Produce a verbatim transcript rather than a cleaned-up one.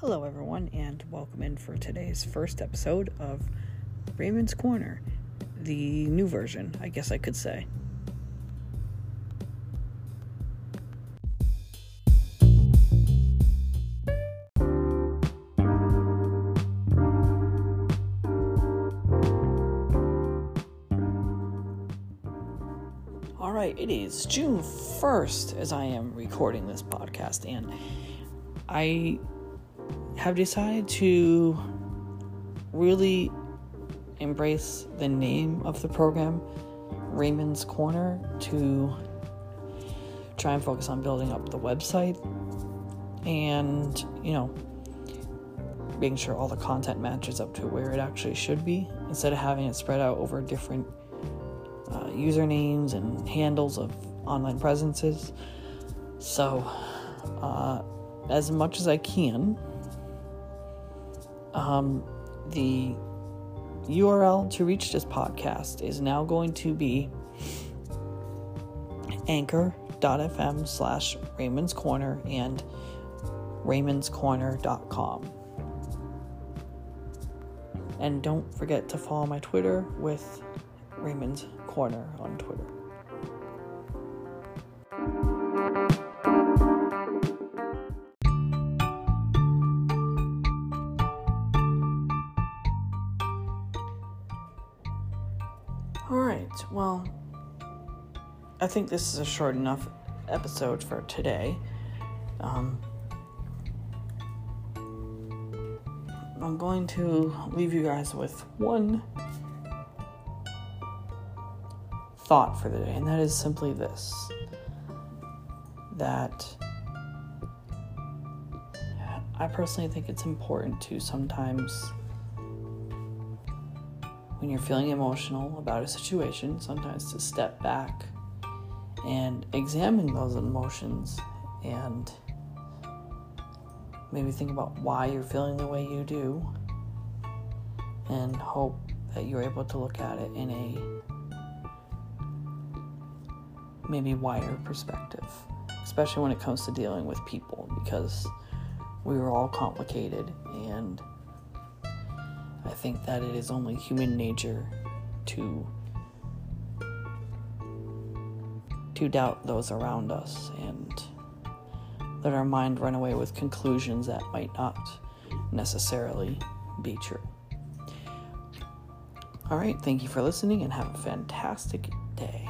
Hello everyone, and welcome in for today's first episode of Raymond's Corner, the new version, I guess I could say. Alright, it is June first as I am recording this podcast, and I have decided to really embrace the name of the program, Raymond's Corner, to try and focus on building up the website and, you know, making sure all the content matches up to where it actually should be, instead of having it spread out over different uh, usernames and handles of online presences. So, uh, as much as I can, Um, the U R L to reach this podcast is now going to be anchor.fm slash Raymond's Corner and raymonds corner dot com. And don't forget to follow my Twitter with Raymond's Corner on Twitter. Alright, well, I think this is a short enough episode for today. Um, I'm going to leave you guys with one thought for the day, and that is simply this, that I personally think it's important to sometimes, when you're feeling emotional about a situation, sometimes to step back and examine those emotions and maybe think about why you're feeling the way you do, and hope that you're able to look at it in a maybe wider perspective, especially when it comes to dealing with people, because we are all complicated, and I think that it is only human nature to to doubt those around us and let our mind run away with conclusions that might not necessarily be true. All right, thank you for listening and have a fantastic day.